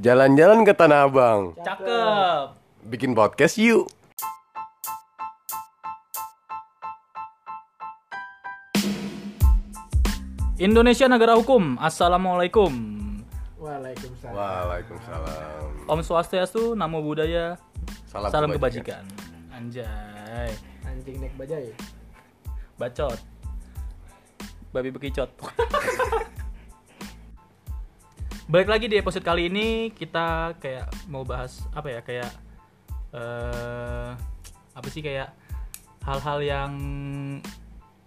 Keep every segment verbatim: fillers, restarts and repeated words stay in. Jalan-jalan ke Tanah Abang. Cakep. Bikin podcast yuk. Indonesia negara hukum. Assalamualaikum. Waalaikumsalam. Waalaikumsalam. Om Swastiastu, Namo Buddhaya. Salam, Salam kebajikan. kebajikan. Anjay. Anjing nek bajai. Bacot. Babi bekicot. Balik lagi di episode kali ini, kita kayak mau bahas apa ya, kayak uh, apa sih, kayak hal-hal yang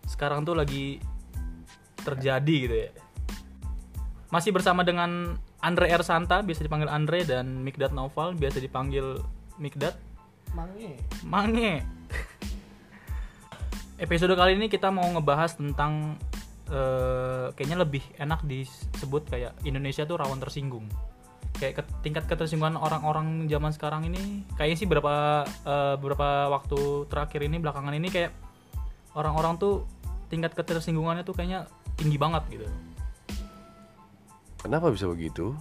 sekarang tuh lagi terjadi gitu ya. Masih bersama dengan Andre R. Santa, biasa dipanggil Andre, dan Mikdad Naufal, biasa dipanggil Mikdad Mange Mange. Episode kali ini kita mau ngebahas tentang Uh, kayaknya lebih enak disebut kayak Indonesia tuh rawan tersinggung. Kayak ke, tingkat ketersinggungan orang-orang zaman sekarang ini kayaknya sih beberapa uh, beberapa waktu terakhir ini, belakangan ini, kayak orang-orang tuh tingkat ketersinggungannya tuh kayaknya tinggi banget gitu. Kenapa bisa begitu?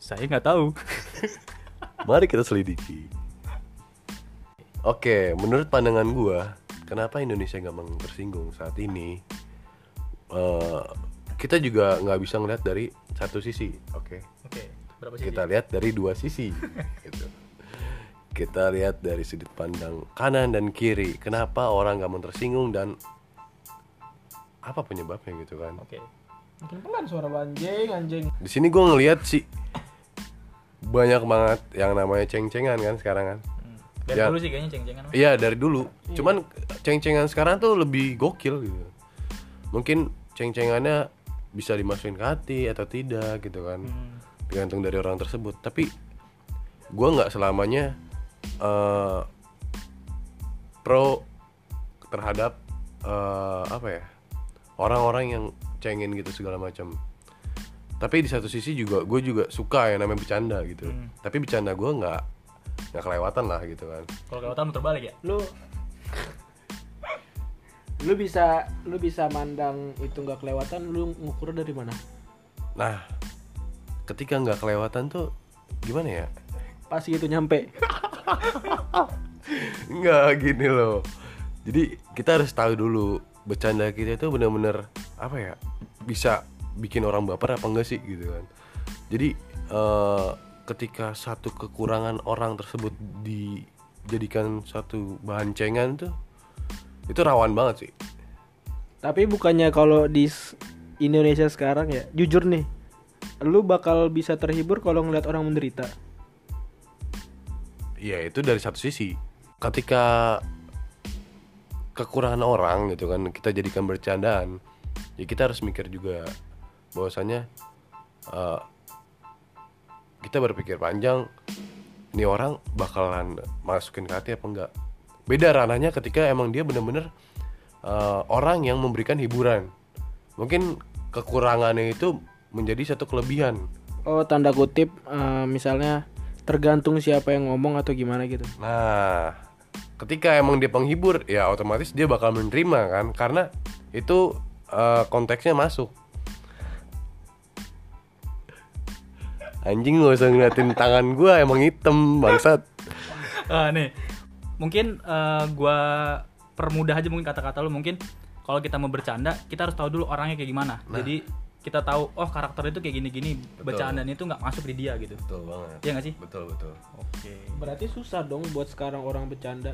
Saya nggak tahu. Mari kita selidiki. Oke, menurut pandangan gua, kenapa Indonesia gampang tersinggung saat ini? Uh, kita juga nggak bisa ngeliat dari satu sisi, oke? Okay? Oke. Okay, kita lihat dari dua sisi. Gitu. Kita lihat dari sudut pandang kanan dan kiri. Kenapa orang gampang tersinggung dan apa penyebabnya gitu kan? Oke. Okay. Mungkin kan suara anjing, anjing. Di sini gue ngelihat sih banyak banget yang namanya ceng-cengan kan sekarang kan. Dari ya, dulu sih kayaknya ceng-cengan. Iya dari dulu. Iya. Cuman ceng-cengan sekarang tuh lebih gokil gitu. Mungkin ceng-cengannya bisa dimasukin ke hati atau tidak gitu kan, hmm. tergantung dari orang tersebut. Tapi gue nggak selamanya uh, pro terhadap uh, apa ya, orang-orang yang cengin gitu segala macam. Tapi di satu sisi juga gue juga suka yang namanya bercanda gitu. Hmm. Tapi bercanda gue nggak nggak kelewatan lah gitu kan. Kalau kelewatan muter balik ya. Lu lu bisa lu bisa mandang itu nggak kelewatan, lu ngukur dari mana? Nah, ketika nggak kelewatan tuh gimana ya? Pas gitu nyampe. Nggak gini loh. Jadi kita harus tahu dulu bercanda kita itu benar-benar apa ya? Bisa bikin orang baper apa enggak sih gitu kan. Jadi uh, ketika satu kekurangan orang tersebut dijadikan satu bahan cengan tuh, itu rawan banget sih. Tapi bukannya kalau di Indonesia sekarang ya, jujur nih, lu bakal bisa terhibur kalau ngeliat orang menderita. Ya itu dari satu sisi. Ketika kekurangan orang gitu kan kita jadikan bercandaan, ya kita harus mikir juga bahwasannya uh, kita berpikir panjang, ini orang bakalan masukin ke hati apa enggak. Beda ranahnya ketika emang dia benar-benar uh, orang yang memberikan hiburan. Mungkin kekurangannya itu menjadi satu kelebihan. Oh, tanda kutip uh, misalnya tergantung siapa yang ngomong atau gimana gitu. Nah, ketika emang dia penghibur, ya otomatis dia bakal menerima kan, karena itu uh, konteksnya masuk. Anjing, gak usah ngeliatin tangan gue, emang hitam bangsat. Uh, nih. Mungkin uh, gue permudah aja mungkin kata-kata lu. Mungkin kalau kita mau bercanda, kita harus tahu dulu orangnya kayak gimana. Nah. Jadi kita tahu, oh karakternya tuh kayak gini-gini, bercandaan itu nggak masuk di dia gitu. Betul banget. Iya nggak sih? Betul betul. Oke. Okay. Berarti susah dong buat sekarang orang bercanda.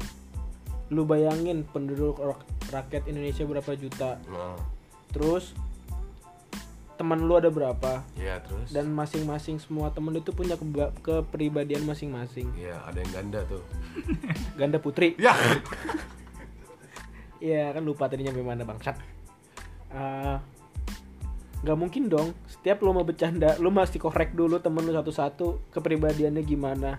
Lu bayangin penduduk rakyat Indonesia berapa juta? Nah. Terus teman lu ada berapa? Iya terus. Dan masing-masing semua teman lu tuh punya keba- kepribadian masing-masing. Iya ada yang ganda tuh. Ganda putri. Ya. Ya kan lupa tadinya gimana bangsat. Uh, gak mungkin dong. Setiap lo mau bercanda, lo mesti korek dulu temen lo satu-satu kepribadiannya gimana.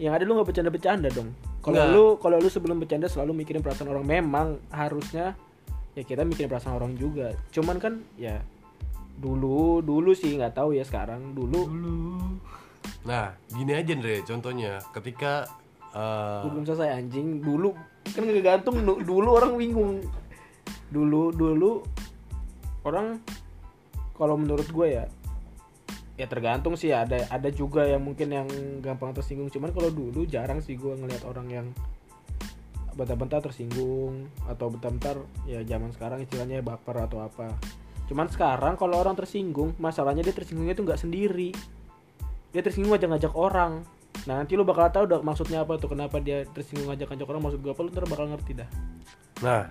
Yang ada lo nggak bercanda-bercanda dong. Kalau lo kalau lo sebelum bercanda selalu mikirin perasaan orang, memang harusnya ya kita mikirin perasaan orang juga. Cuman kan ya dulu dulu sih nggak tahu ya sekarang dulu. Dulu. Nah gini aja Andre, contohnya ketika Uh... belum selesai anjing. Dulu kan gak gantung. Dulu orang bingung. Dulu dulu orang, kalau menurut gue ya, ya tergantung sih, ada ada juga yang mungkin yang gampang tersinggung, cuman kalau dulu jarang sih gue ngelihat orang yang bentar-bentar tersinggung atau bentar-bentar ya, zaman sekarang istilahnya baper atau apa. Cuman sekarang kalau orang tersinggung, masalahnya dia tersinggungnya itu nggak sendiri, dia tersinggung ngajak-ngajak orang. Nah nanti lu bakal tahu dah maksudnya apa tuh, kenapa dia tersinggung ngajak-ngajak orang, maksud gue apa, lu ntar bakal ngerti dah. Nah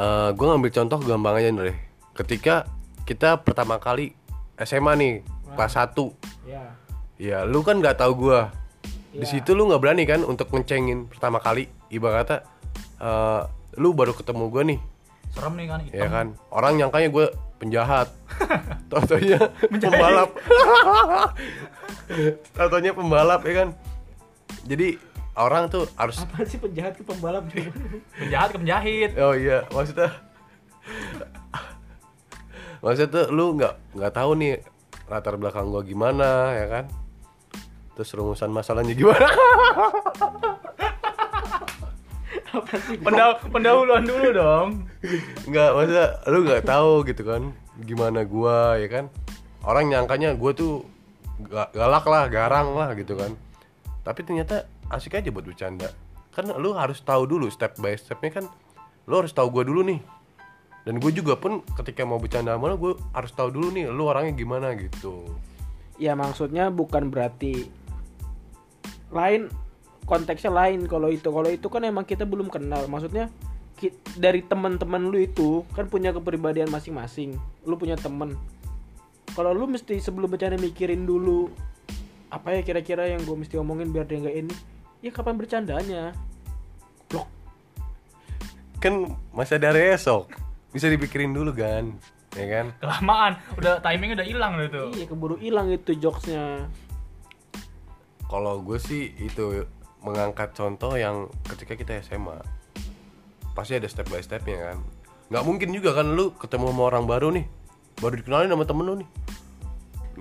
uh, gue ngambil contoh gampang aja nih, ketika kita pertama kali S M A nih, kelas satu. Iya. Ya, lu kan enggak tahu gua. Ya. Di situ lu enggak berani kan untuk ngecengin pertama kali. Ibarat kata uh, lu baru ketemu gua nih. Serem nih kan, hitam. Iya kan? Orang nyangkanya gua penjahat. Tautonya pembalap. Tautonya pembalap ya kan. Jadi orang tuh harus apa sih penjahat ke pembalap? Penjahat ke penjahit. Oh iya, maksudnya maksudnya tuh lu nggak nggak tahu nih latar belakang gua gimana ya kan, terus rumusan masalahnya gimana. Pendahuluan pendahuluan dulu dong. Nggak, maksudnya lu nggak tahu gitu kan gimana gua ya kan, orang nyangkanya gua tuh galak lah, garang lah gitu kan, tapi ternyata asik aja buat bercanda kan. Lu harus tahu dulu step by stepnya kan, lu harus tahu gua dulu nih. Dan gue juga pun ketika mau bercanda sama lo, gue harus tahu dulu nih lo orangnya gimana gitu. Ya maksudnya bukan berarti lain, konteksnya lain kalau itu. Kalau itu kan emang kita belum kenal. Maksudnya dari teman-teman lu itu kan punya kepribadian masing-masing. Lu punya teman. Kalau lu mesti sebelum bercanda mikirin dulu apa ya kira-kira yang gue mesti omongin biar dia nggak ini. Ya kapan bercandanya? Blok. Kan masih ada esok. Bisa dipikirin dulu kan, ya kan? Kelamaan, udah timingnya udah hilang itu. Iya, keburu hilang itu jokesnya. Kalau gue sih itu mengangkat contoh yang ketika kita S M A, pasti ada step by stepnya kan. Nggak mungkin juga kan lu ketemu sama orang baru nih, baru dikenalin sama temen lu nih.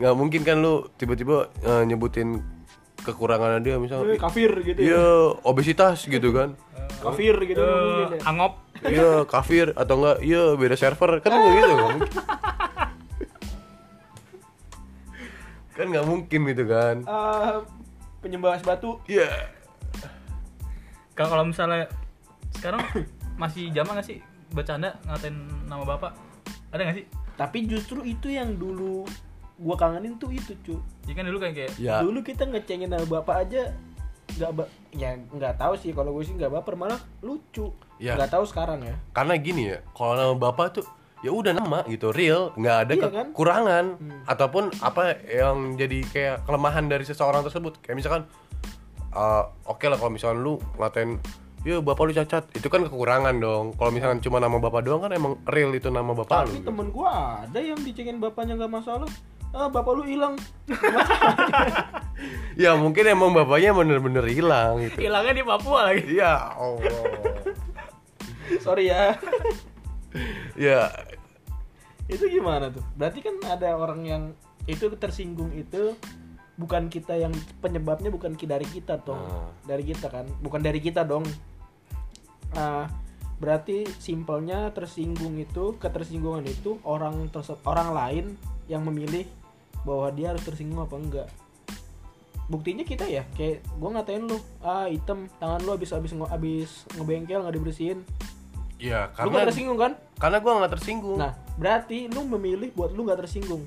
Nggak mungkin kan lu tiba-tiba uh, nyebutin kekurangan dia misalnya. Eh, kafir gitu. Iya, obesitas gitu kan. Kafir gitu. Uh, angop. Iya kafir atau enggak, iya beda server kan nggak gitu kan? Kan nggak mungkin gitu kan? Uh, penyembah es batu. Iya. Yeah. Kalau kalau misalnya sekarang masih zaman nggak sih bercanda ngatain nama bapak, ada nggak sih? Tapi justru itu yang dulu gua kangenin tuh itu cu. Iya kan dulu kayak kayak. Ya. Dulu kita ngecengin nama bapak aja. Nggak ba- ya nggak tahu sih, kalau gue sih nggak baper, malah lucu ya. Nggak tahu sekarang ya, karena gini ya, kalau nama bapak tuh ya udah nama gitu, real, nggak ada iya, kekurangan kan? hmm. Ataupun apa yang jadi kayak kelemahan dari seseorang tersebut, kayak misalkan uh, oke okay lah kalau misalkan lu ngatain ya bapak lu cacat, itu kan kekurangan dong. Kalau misalkan cuma nama bapak doang kan emang real itu nama bapak. Tapi lu tapi temen gitu. Gue ada yang dicengin bapaknya nggak masalah. Ah, bapak lu hilang. Ya mungkin emang bapaknya bener-bener hilang gitu. Hilangnya di Papua lagi. Ya Allah. Sorry ya. Ya. Itu gimana tuh? Berarti kan ada orang yang itu tersinggung itu bukan kita yang penyebabnya, bukan dari kita toh. Hmm. Dari kita kan. Bukan dari kita dong. Nah, berarti simpelnya tersinggung itu, ketersinggungan itu orang terse- orang lain yang memilih bahwa dia harus tersinggung apa enggak. Buktinya kita ya, kayak gue ngatain lu, ah item, tangan lu abis-abis nge- abis ngebengkel, gak dibersihin. Iya, karena lu gak tersinggung kan? Karena gue gak tersinggung. Nah, berarti lu memilih buat lu gak tersinggung.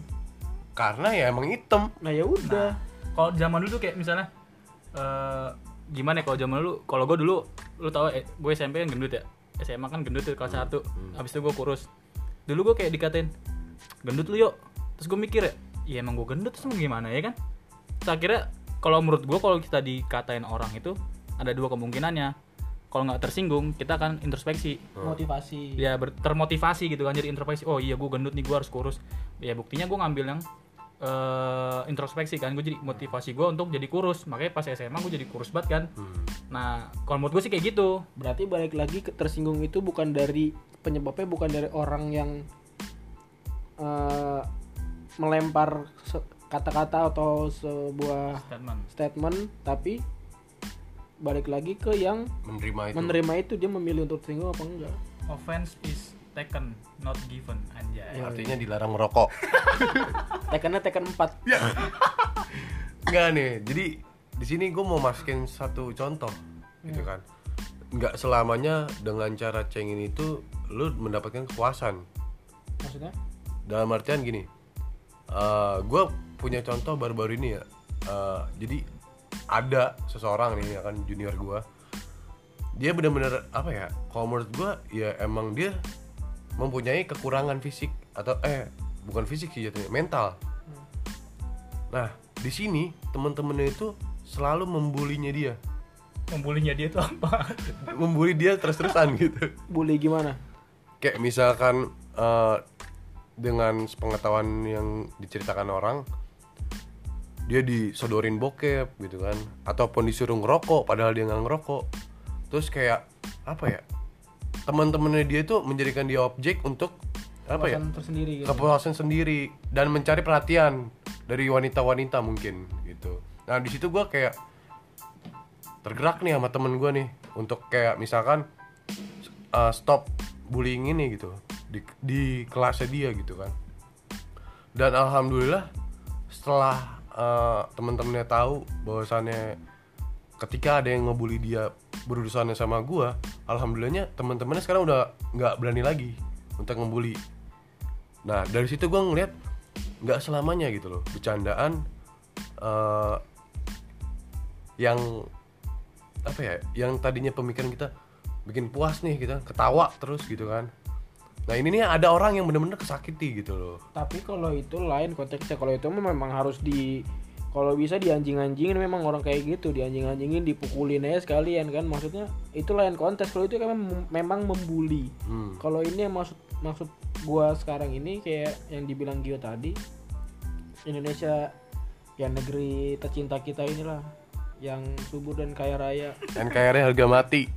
Karena ya emang item. Nah ya udah. Nah, kalau zaman dulu tuh kayak misalnya uh, gimana ya kalau zaman dulu, kalau gue dulu, lu tau eh, gue S M P kan gendut ya, S M A kan gendut tuh kelas satu, hmm. Abis itu gue kurus. Dulu gue kayak dikatain, gendut lu yuk. Terus gue mikir ya, ya emang gue gendut terus gimana ya kan? Terus akhirnya kalau menurut gue, kalau kita dikatain orang itu ada dua kemungkinannya. Kalau nggak tersinggung, kita akan introspeksi, motivasi. Ya ber- termotivasi gitu kan, jadi introspeksi. Oh iya gue gendut nih, gue harus kurus. Ya buktinya gue ngambil yang uh, introspeksi kan, gue jadi motivasi gue untuk jadi kurus. Makanya pas S M A gue jadi kurus banget kan. Hmm. Nah kalau menurut gue sih kayak gitu. Berarti balik lagi ke tersinggung itu bukan dari penyebabnya, bukan dari orang yang uh, melempar se- kata-kata atau sebuah statement. statement tapi balik lagi ke yang menerima itu. Menerima itu dia memilih untuk tersinggung apa enggak. Offense is Taken, not given, anjay. Ya, artinya dilarang merokok. Takennya Taken empat. Ya. Enggak nih. Jadi di sini gue mau masukin satu contoh, hmm. gitu kan. Enggak selamanya dengan cara cengin itu lu mendapatkan kepuasan. Maksudnya? Dalam artian gini, uh, gue punya contoh baru-baru ini ya. Uh, jadi ada seseorang nih ya kan, junior gue. Dia benar-benar apa ya? Kalau menurut gue ya emang dia mempunyai kekurangan fisik atau eh bukan fisik sih jatuhnya, mental. Hmm. Nah di sini teman-temannya itu selalu membulinya dia. Membulinya dia itu apa? Membuli dia terus-terusan gitu. Bully gimana? Kayak misalkan uh, dengan sepengetahuan yang diceritakan orang, dia disodorin bokep gitu kan, ataupun disuruh ngerokok padahal dia nggak ngerokok. Terus kayak apa ya, teman-temannya dia itu menjadikan dia objek untuk apa ya, tersendiri, gitu. Kepuasan sendiri dan mencari perhatian dari wanita-wanita mungkin gitu. Nah di situ gue kayak tergerak nih sama temen gue nih untuk kayak misalkan uh, stop bullying ini gitu di, di kelasnya dia gitu kan. Dan alhamdulillah setelah uh, teman-temannya tahu bahwasannya ketika ada yang ngebully dia berurusannya sama gue, alhamdulillahnya teman-temannya sekarang udah nggak berani lagi untuk ngebully. Nah dari situ gue ngeliat nggak selamanya gitu loh bercandaan uh, yang apa ya, yang tadinya pemikiran kita bikin puas nih kita ketawa terus gitu kan. Nah ini nih ada orang yang benar-benar kesakiti gitu loh. Tapi kalau itu lain konteksnya, kalau itu memang harus di, kalau bisa dianjing-anjingin, memang orang kayak gitu dianjing-anjingin, dipukulin aja sekalian kan, maksudnya itu lain konteks. Kalau itu kan mem- memang membuli. Hmm. Kalau ini yang maksud maksud gua sekarang ini kayak yang dibilang Gio tadi, Indonesia ya negeri tercinta kita inilah yang subur dan kaya raya. Dan kaya raya harga mati.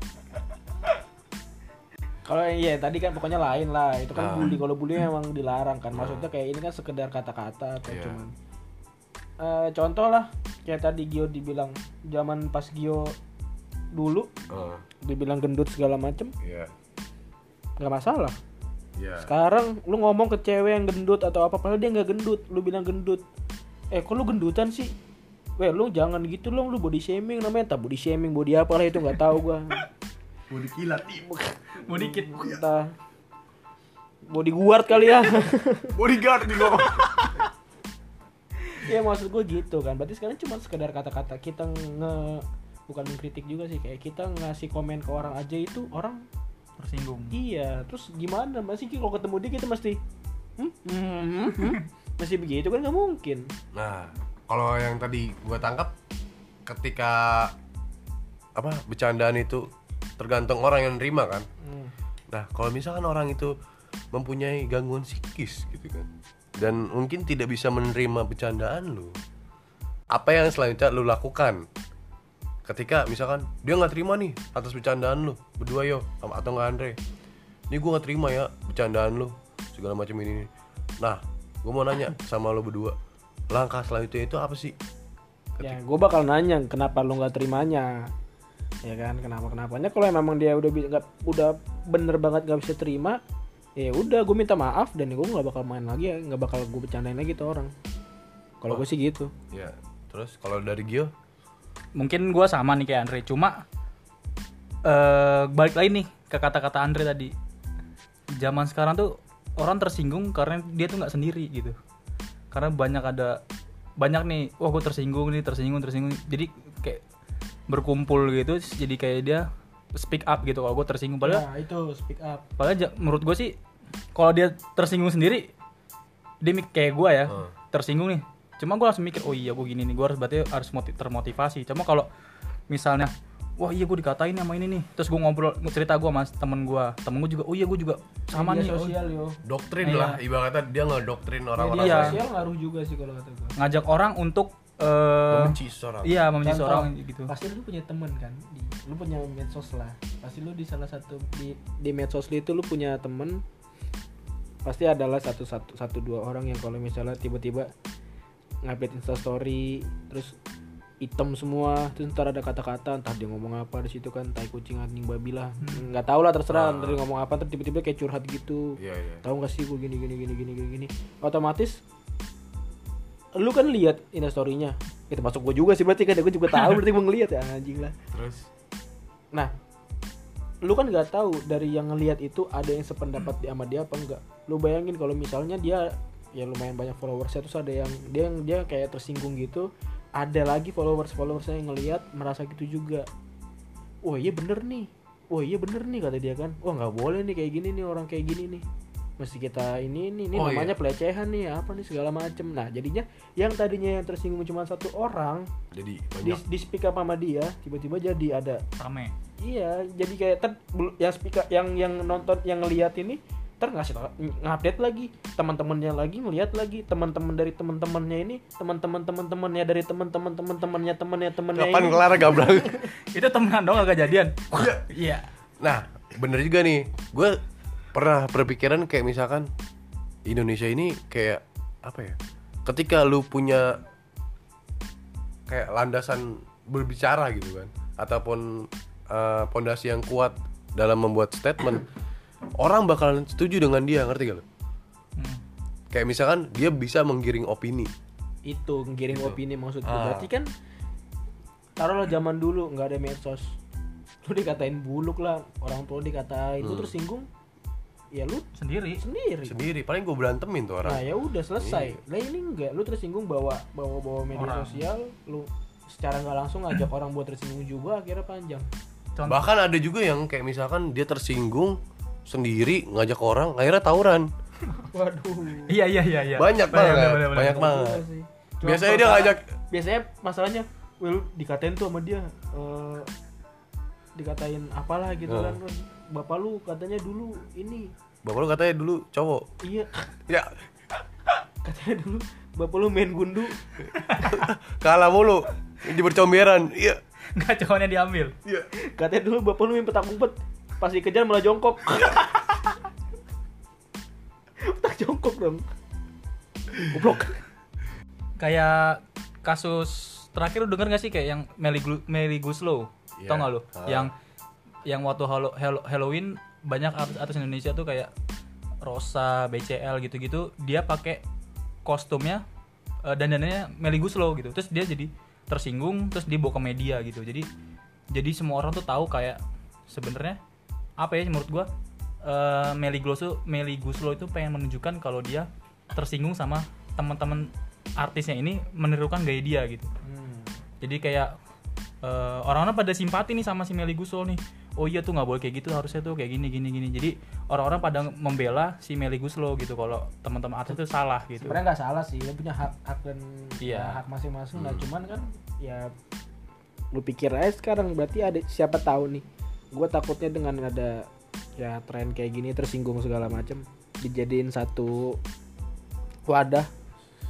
Kalau iya tadi kan pokoknya lain lah, itu kan nah. bully. Kalau bully memang dilarang kan, maksudnya kayak ini kan sekedar kata-kata atau yeah. cuman Uh, contoh lah kayak tadi Gio dibilang zaman pas Gio dulu uh. dibilang gendut segala macem, yeah. nggak masalah. Yeah. Sekarang lu ngomong ke cewek yang gendut atau apa, padahal dia nggak gendut, lu bilang gendut. Eh kok lu gendutan sih? Weh lu jangan gitu dong, lu body shaming namanya. Entah body shaming body apa lah itu nggak tahu gua. Body kilat, body kit, entah body guard kali ya. Body guard di bawah. Ya maksud gue gitu kan, berarti sekarang cuma sekedar kata-kata. Kita nge, bukan mengkritik juga sih, kayak kita ngasih komen ke orang aja itu orang tersinggung. Iya, terus gimana masih kalau ketemu dia kita mesti hmm? Hmm? Hmm? Masih begitu kan, gak mungkin. Nah, kalau yang tadi gue tangkap ketika apa bercandaan itu tergantung orang yang nerima kan. Hmm. Nah, kalau misalkan orang itu mempunyai gangguan psikis gitu kan, dan mungkin tidak bisa menerima bercandaan lu, apa yang selanjutnya lu lakukan ketika misalkan dia nggak terima nih atas bercandaan lu berdua yo atau nggak Andre, ini gue nggak terima ya bercandaan lu segala macam ini. Nah gue mau nanya sama lu berdua, langkah selanjutnya itu apa sih? Ketika... ya gue bakal nanya kenapa lu nggak terimanya, ya kan, kenapa kenapanya. Kalau memang dia udah bisa, gak, udah bener banget nggak bisa terima, ya udah gue minta maaf dan gue nggak bakal main lagi, ya nggak bakal gue bercandain lagi tuh orang. Kalau oh. gue sih gitu. Ya terus kalau dari Gio mungkin gue sama nih kayak Andre, cuma uh, balik lagi nih ke kata-kata Andre tadi, zaman sekarang tuh orang tersinggung karena dia tuh nggak sendiri gitu, karena banyak ada banyak nih wah gue tersinggung nih tersinggung tersinggung jadi kayak berkumpul gitu, jadi kayak dia speak up gitu kalau gue tersinggung. Padahal ya, itu speak up. Padahal j- menurut gue sih kalau dia tersinggung sendiri, dia kayak gue ya hmm. tersinggung nih, cuma gue langsung mikir oh iya gue gini nih, gue harus berarti harus motiv- termotivasi. Cuma kalau misalnya wah iya gue dikatain sama ini nih, terus gue ngobrol cerita gue mas temen gue, temen gue juga oh iya gue juga sama media nih sosial, oh. doktrin eh, lah ibaratnya dia ngedoktrin orang-orang. Media sosial ngaruh juga sih kalau kata gue, ngajak orang untuk Uh, membenci seorang. Iya, membenci seorang gitu. Pasti lu punya teman kan, di, lu punya medsos lah. Pasti lu di salah satu di di medsos itu lu punya teman. Pasti adalah satu satu satu dua orang yang kalau misalnya tiba-tiba ngupdate Insta story, terus hitam semua, terus ntar ada kata-kata, entah dia ngomong apa di situ kan, tai kucing anjing babi lah, hmm. nggak tahu lah terserah, ntar dia ngomong apa, ntar tiba-tiba kayak curhat gitu, yeah, yeah. tahu nggak sih gue gini gini gini gini gini, otomatis lu kan lihat instastorynya, kita masuk gue juga sih berarti kan, gue juga tahu berarti gue ngelihat ya anjing lah. Terus, nah, lu kan nggak tahu dari yang ngelihat itu ada yang sependapat hmm. sama dia apa enggak, lu bayangin kalau misalnya dia ya lumayan banyak followersnya, terus ada yang dia dia kayak tersinggung gitu. Ada lagi followers-followersnya yang ngelihat merasa gitu juga. Wah iya bener nih, wah iya bener nih kata dia kan. Wah nggak boleh nih kayak gini nih, orang kayak gini nih. Mesti kita ini nih, ini oh, namanya iya. pelecehan nih, apa nih segala macem. Nah jadinya yang tadinya yang tersinggung cuma satu orang, jadi banyak. Di, di speak up sama dia, tiba-tiba jadi ada. Rame. Iya, jadi kayak ter, yang speak up, yang yang nonton, yang ngelihat ini ntar ngasih ngupdate lagi, teman-temannya lagi ngelihat lagi, teman-teman dari teman-temannya ini, teman-teman teman-temannya dari teman-teman teman-temannya temannya temannya kapan ini. Kelar gablang itu temenan dong agak jadian. Iya. Nah bener juga nih, gue pernah berpikiran kayak misalkan Indonesia ini kayak apa ya, ketika lu punya kayak landasan berbicara gitu kan, ataupun uh, pondasi yang kuat dalam membuat statement, orang bakalan setuju dengan dia, ngerti gak lo? Hmm. Kayak misalkan dia bisa menggiring opini. Itu, menggiring gitu. Opini maksudnya. Ah. Berarti kan taruhlah zaman dulu gak ada medsos, lu dikatain buluk lah, orang tua dikatain, hmm. lu terus singgung, ya lu sendiri, sendiri, sendiri. Paling gue berantemin tuh orang. Nah ya udah selesai. Lah ini enggak, lu tersinggung bawa bawa bawa media orang. Sosial, lu secara nggak langsung ngajak orang buat tersinggung juga, akhirnya panjang. Contoh. Bahkan ada juga yang kayak misalkan dia tersinggung sendiri ngajak orang, akhirnya tawuran. Waduh. Iya iya iya iya. Banyak banget. Banyak banget. Biasanya dia ngajak, biasanya masalahnya Will dikatain tuh sama dia uh, dikatain apalah gitu kan. Uh. Bapak lu katanya dulu ini. Bapak lu katanya dulu cowok. Iya. Ya. Katanya dulu bapak lu main gundu. Kalah mulu di bercomberan. Iya. Enggak, cowoknya diambil. Iya. Katanya dulu bapak lu main petak umpet. Pas dikejar malah jongkok. Tak jongkok dong. Goblok. Kayak kasus terakhir lu denger enggak sih kayak yang Melly Glu- Melly Guslow? Yeah. Tau enggak lu? Uh. Yang yang waktu Halo- Halo- Halloween banyak artis Indonesia tuh kayak Rosa, B C L gitu-gitu, dia pakai kostumnya uh, dandanannya Melly Guslow gitu. Terus dia jadi tersinggung, terus dibawa ke media gitu. Jadi jadi semua orang tuh tahu kayak sebenarnya apa ya, menurut gue uh, Melly Guslow Melly Guslow itu pengen menunjukkan kalau dia tersinggung sama teman-teman artisnya ini menirukan gaya dia gitu. Hmm. Jadi kayak uh, orang-orang pada simpati nih sama si Melly Guslow nih. Oh iya tuh nggak boleh kayak gitu, harusnya tuh kayak gini gini gini. Jadi orang-orang pada membela si Melly Guslow gitu kalau teman-teman artis itu salah gitu. Sebenarnya nggak salah sih, dia punya hak hak dan yeah. hak masing-masing. Hmm. Nah cuman kan ya lu pikir aja sekarang, berarti ada siapa tahu nih. Gue takutnya dengan ada ya tren kayak gini tersinggung segala macem dijadiin satu wadah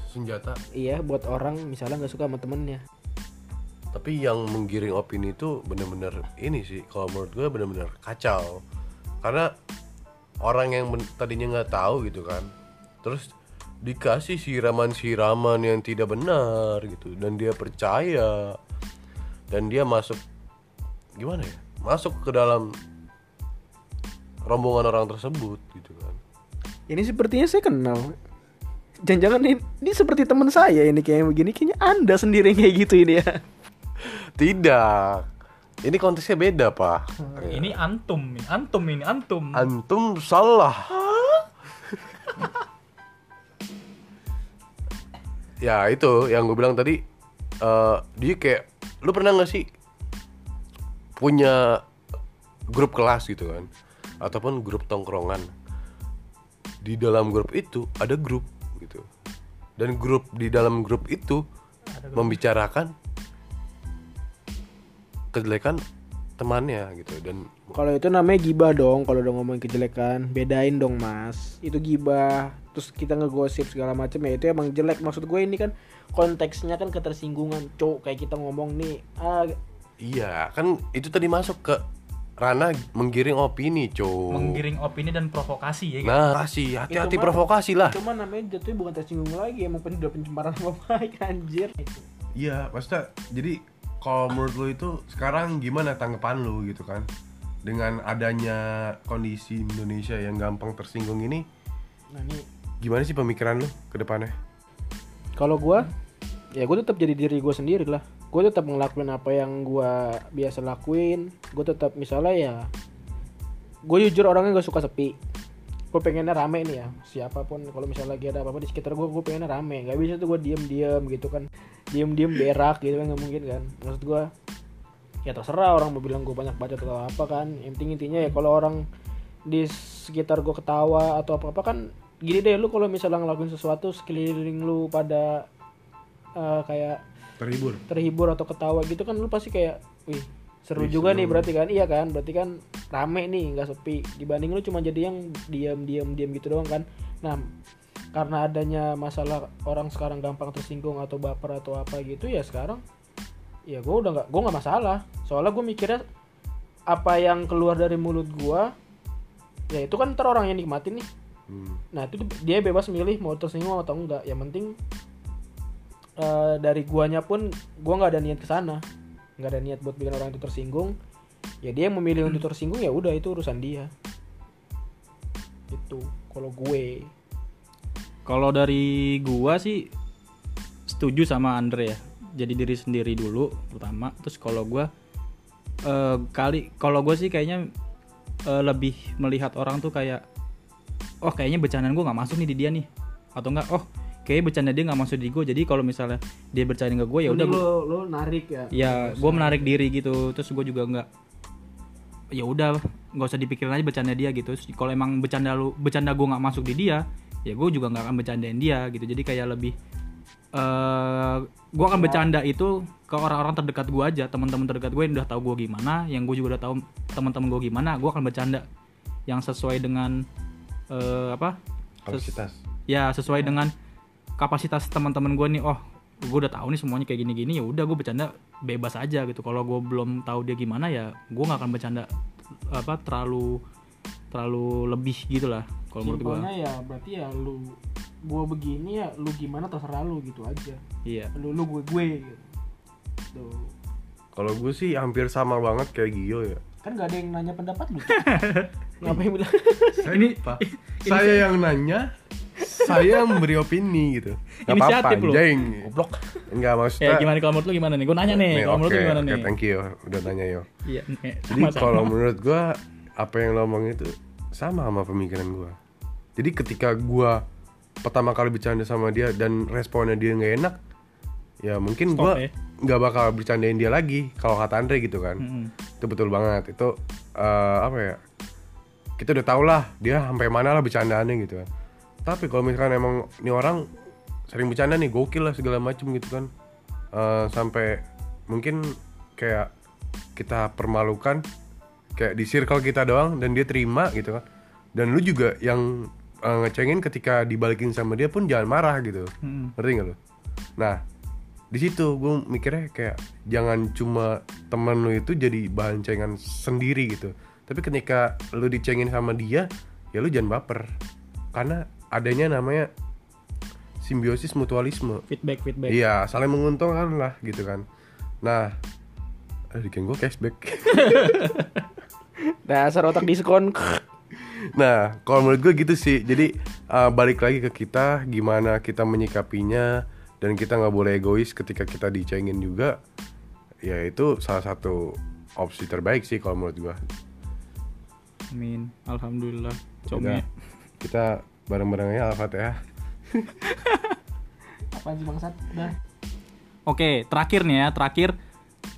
senjata. Iya, buat orang misalnya nggak suka sama temennya. Tapi yang menggiring opini itu benar-benar ini sih, kalau menurut gue benar-benar kacau. Karena orang yang men- tadinya nggak tahu gitu kan, terus dikasih siraman-siraman yang tidak benar gitu, dan dia percaya dan dia masuk gimana ya? masuk ke dalam rombongan orang tersebut gitu kan. Ini sepertinya saya kenal. Jangan-jangan ini, ini seperti teman saya ini kayak begini, kayaknya Anda sendiri kayak gitu ini ya. Tidak. Ini konteksnya beda, Pak. Hmm. Ya. Ini antum, antum ini antum. Antum salah. Ya, itu yang gue bilang tadi uh, dia kayak lu pernah enggak sih punya grup kelas gitu kan, ataupun grup tongkrongan. Di dalam grup itu ada grup gitu, dan grup di dalam grup itu grup. membicarakan kejelekan temannya gitu. Dan kalau itu namanya gibah dong, kalau udah ngomong kejelekan, bedain dong mas, itu gibah. Terus kita ngegosip segala macam ya itu emang jelek. Maksud gue ini kan konteksnya kan ketersinggungan, cok, kayak kita ngomong nih ah, iya, kan itu tadi masuk ke ranah menggiring opini, cow. Menggiring opini dan provokasi ya gitu. Nah, kasih, hati-hati provokasi lah. Cuma namanya jatuhnya bukan tersinggung lagi, emang udah pencemaran nama baik, anjir. Iya, maksudnya jadi kalau menurut lo itu sekarang gimana tanggapan lo gitu kan, dengan adanya kondisi Indonesia yang gampang tersinggung ini? Nah, ini gimana sih pemikiran lo ke depannya? Kalau gue, ya gue tetap jadi diri gue sendiri lah. Gue tetap ngelakuin apa yang gue biasa lakuin. Gue tetap misalnya ya, gue jujur orangnya gak suka sepi. Gue pengennya rame nih ya, siapapun kalau misalnya lagi ada apa-apa di sekitar gue, gue pengennya rame. Gak bisa tuh gue diem-diem gitu kan, diem-diem berak gitu kan, gak mungkin kan. Maksud gue, ya terserah orang mau bilang gue banyak bacot atau apa kan. Yang penting-intinya ya kalau orang di sekitar gue ketawa atau apa-apa kan, gini deh, lu kalau misalnya ngelakuin sesuatu sekeliling lu pada uh, kayak terhibur terhibur atau ketawa gitu kan, lu pasti kayak wih seru, wih, juga seru nih berarti kan. Iya kan, berarti kan rame nih, nggak sepi, dibanding lu cuma jadi yang diam diam diam gitu doang kan. Nah karena adanya masalah orang sekarang gampang tersinggung atau baper atau apa gitu, ya sekarang ya gue udah nggak gue nggak masalah, soalnya gue mikirnya apa yang keluar dari mulut gue ya itu kan ntar orang yang nikmatin nih. hmm. Nah itu dia bebas milih mau tersinggung atau enggak, yang penting Uh, dari guanya pun gua nggak ada niat kesana, nggak ada niat buat bikin orang itu tersinggung. Ya dia yang memilih untuk tersinggung, ya udah itu urusan dia. Itu kalau gue. Kalau dari gua sih setuju sama Andre ya. Jadi diri sendiri dulu pertama. Terus kalau gua uh, kali kalau gua sih kayaknya uh, lebih melihat orang tuh kayak, oh kayaknya bercandaan gua nggak masuk nih di dia nih, atau enggak, oh kayaknya bercanda dia nggak masuk di gue, jadi kalau misalnya dia bercanda ke gue ya udah lo lo narik ya ya gue menarik diri gitu. Terus gue juga nggak, ya udah nggak usah dipikirin aja bercanda dia gitu. Kalau emang bercanda lu bercanda gue nggak masuk di dia, ya gue juga nggak akan bercandain dia gitu. Jadi kayak lebih uh, gue akan bercanda itu ke orang-orang terdekat gue aja, teman-teman terdekat gue yang udah tahu gue gimana, yang gue juga udah tahu teman-teman gue gimana, gue akan bercanda yang sesuai dengan uh, apa kapasitas ya, sesuai ya. dengan kapasitas teman-teman gue nih. Oh gue udah tahu nih semuanya kayak gini-gini, ya udah gue bercanda bebas aja gitu. Kalau gue belum tahu dia gimana ya gue nggak akan bercanda apa terlalu terlalu lebih gitulah. Kalau menurut gue ya berarti ya lu gue begini ya lu gimana terserah lu gitu aja. Iya. Lu lu gue gue gitu. Kalau gue sih hampir sama banget kayak Gio ya. Kan nggak ada yang nanya pendapat lu. Ngapa yang bilang? Saya, ini pak. Saya ini, yang nanya. Saya memberi opini gitu. Gak apa-apa, anjing. Goblok. Enggak maksudnya. Ya gimana kalau menurut lu gimana nih? Gua nanya nih, kalau menurut lu gimana nih? Oke, thank you. Udah nanya yo. Iya. Jadi kalau menurut gua apa yang lo omongin itu sama sama pemikiran gua. Jadi ketika gua pertama kali bercanda sama dia dan responnya dia enggak enak, ya mungkin gua enggak bakal bercandain dia lagi kalau kata Andre gitu kan. Mm-hmm. Itu betul banget. Itu uh, apa ya? Kita udah tahu lah dia sampai mana lah bercandaannya gitu kan. Tapi kalau misalkan emang ini orang sering bercanda nih, gokil lah segala macem gitu kan, uh, sampai mungkin kayak kita permalukan kayak di circle kita doang dan dia terima gitu kan. Dan lu juga yang uh, ngecengin ketika dibalikin sama dia pun jangan marah gitu. hmm. Ngerti gak lu? Nah di situ gue mikirnya kayak jangan cuma temen lu itu jadi bahan cengan sendiri gitu. Tapi ketika lu dicengin sama dia, ya lu jangan baper, karena adanya namanya simbiosis mutualisme, feedback feedback iya, saling menguntungkan lah gitu kan. Nah bikin gue cashback. Dasar otak diskon. Nah kalau menurut gue gitu sih. Jadi uh, balik lagi ke kita, gimana kita menyikapinya, dan kita nggak boleh egois ketika kita dicengin juga. Ya itu salah satu opsi terbaik sih kalau menurut gue. Amin, alhamdulillah. Comnya kita bareng-barengnya Al-Fatihah. Apaan sih bangsat? Udah. Oke, terakhir nih ya, terakhir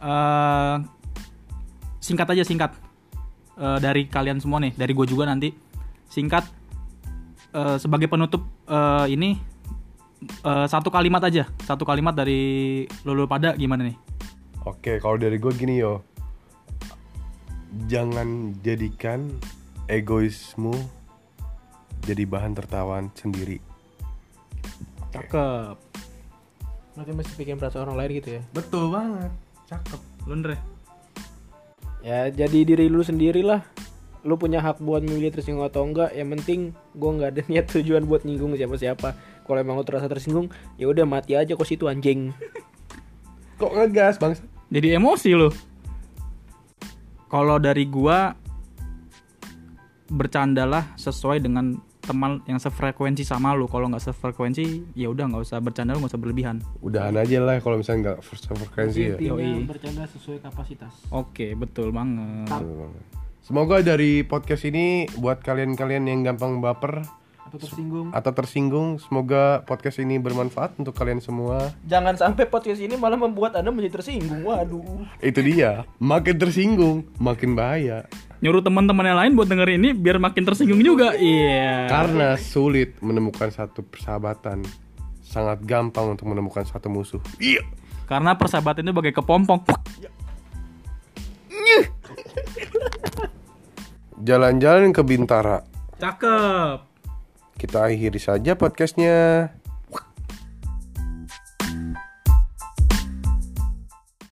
uh, singkat aja singkat uh, dari kalian semua nih, dari gue juga nanti singkat uh, sebagai penutup uh, ini uh, satu kalimat aja, satu kalimat dari lulu pada gimana nih? Oke, kalau dari gue gini yo, jangan jadikan egoismu jadi bahan tertawaan sendiri. Cakep. Nanti mesti bikin perasaan orang lain gitu ya. Betul banget. Cakep. Lundre. Ya jadi diri lu sendirilah. Lu punya hak buat milih tersinggung atau enggak. Yang penting gue nggak ada niat tujuan buat nyinggung siapa-siapa. Kalau emang lu terasa tersinggung, ya udah mati aja kok situ anjing. Kok ngegas bang? Jadi emosi lu. Kalau dari gua, bercandalah sesuai dengan teman yang sefrekuensi sama lu. Kalau nggak sefrekuensi, ya udah nggak usah bercanda, lu nggak usah berlebihan. Udahan aja lah kalau misalnya nggak sefrekuensi ya. Intinya bercanda sesuai kapasitas. Oke, betul banget. Semoga dari podcast ini buat kalian-kalian yang gampang baper atau tersinggung atau tersinggung, semoga podcast ini bermanfaat untuk kalian semua. Jangan sampai podcast ini malah membuat Anda menjadi tersinggung. Waduh. Itu dia. Makin tersinggung, makin bahaya. Nyuruh teman-teman yang lain buat denger ini biar makin tersinggung juga. Iya. Yeah. Karena sulit menemukan satu persahabatan, sangat gampang untuk menemukan satu musuh. Iya. Yeah. Karena persahabatan itu bagai kepompong. Jalan-jalan ke Bintara. Cakep. Kita akhiri saja podcastnya.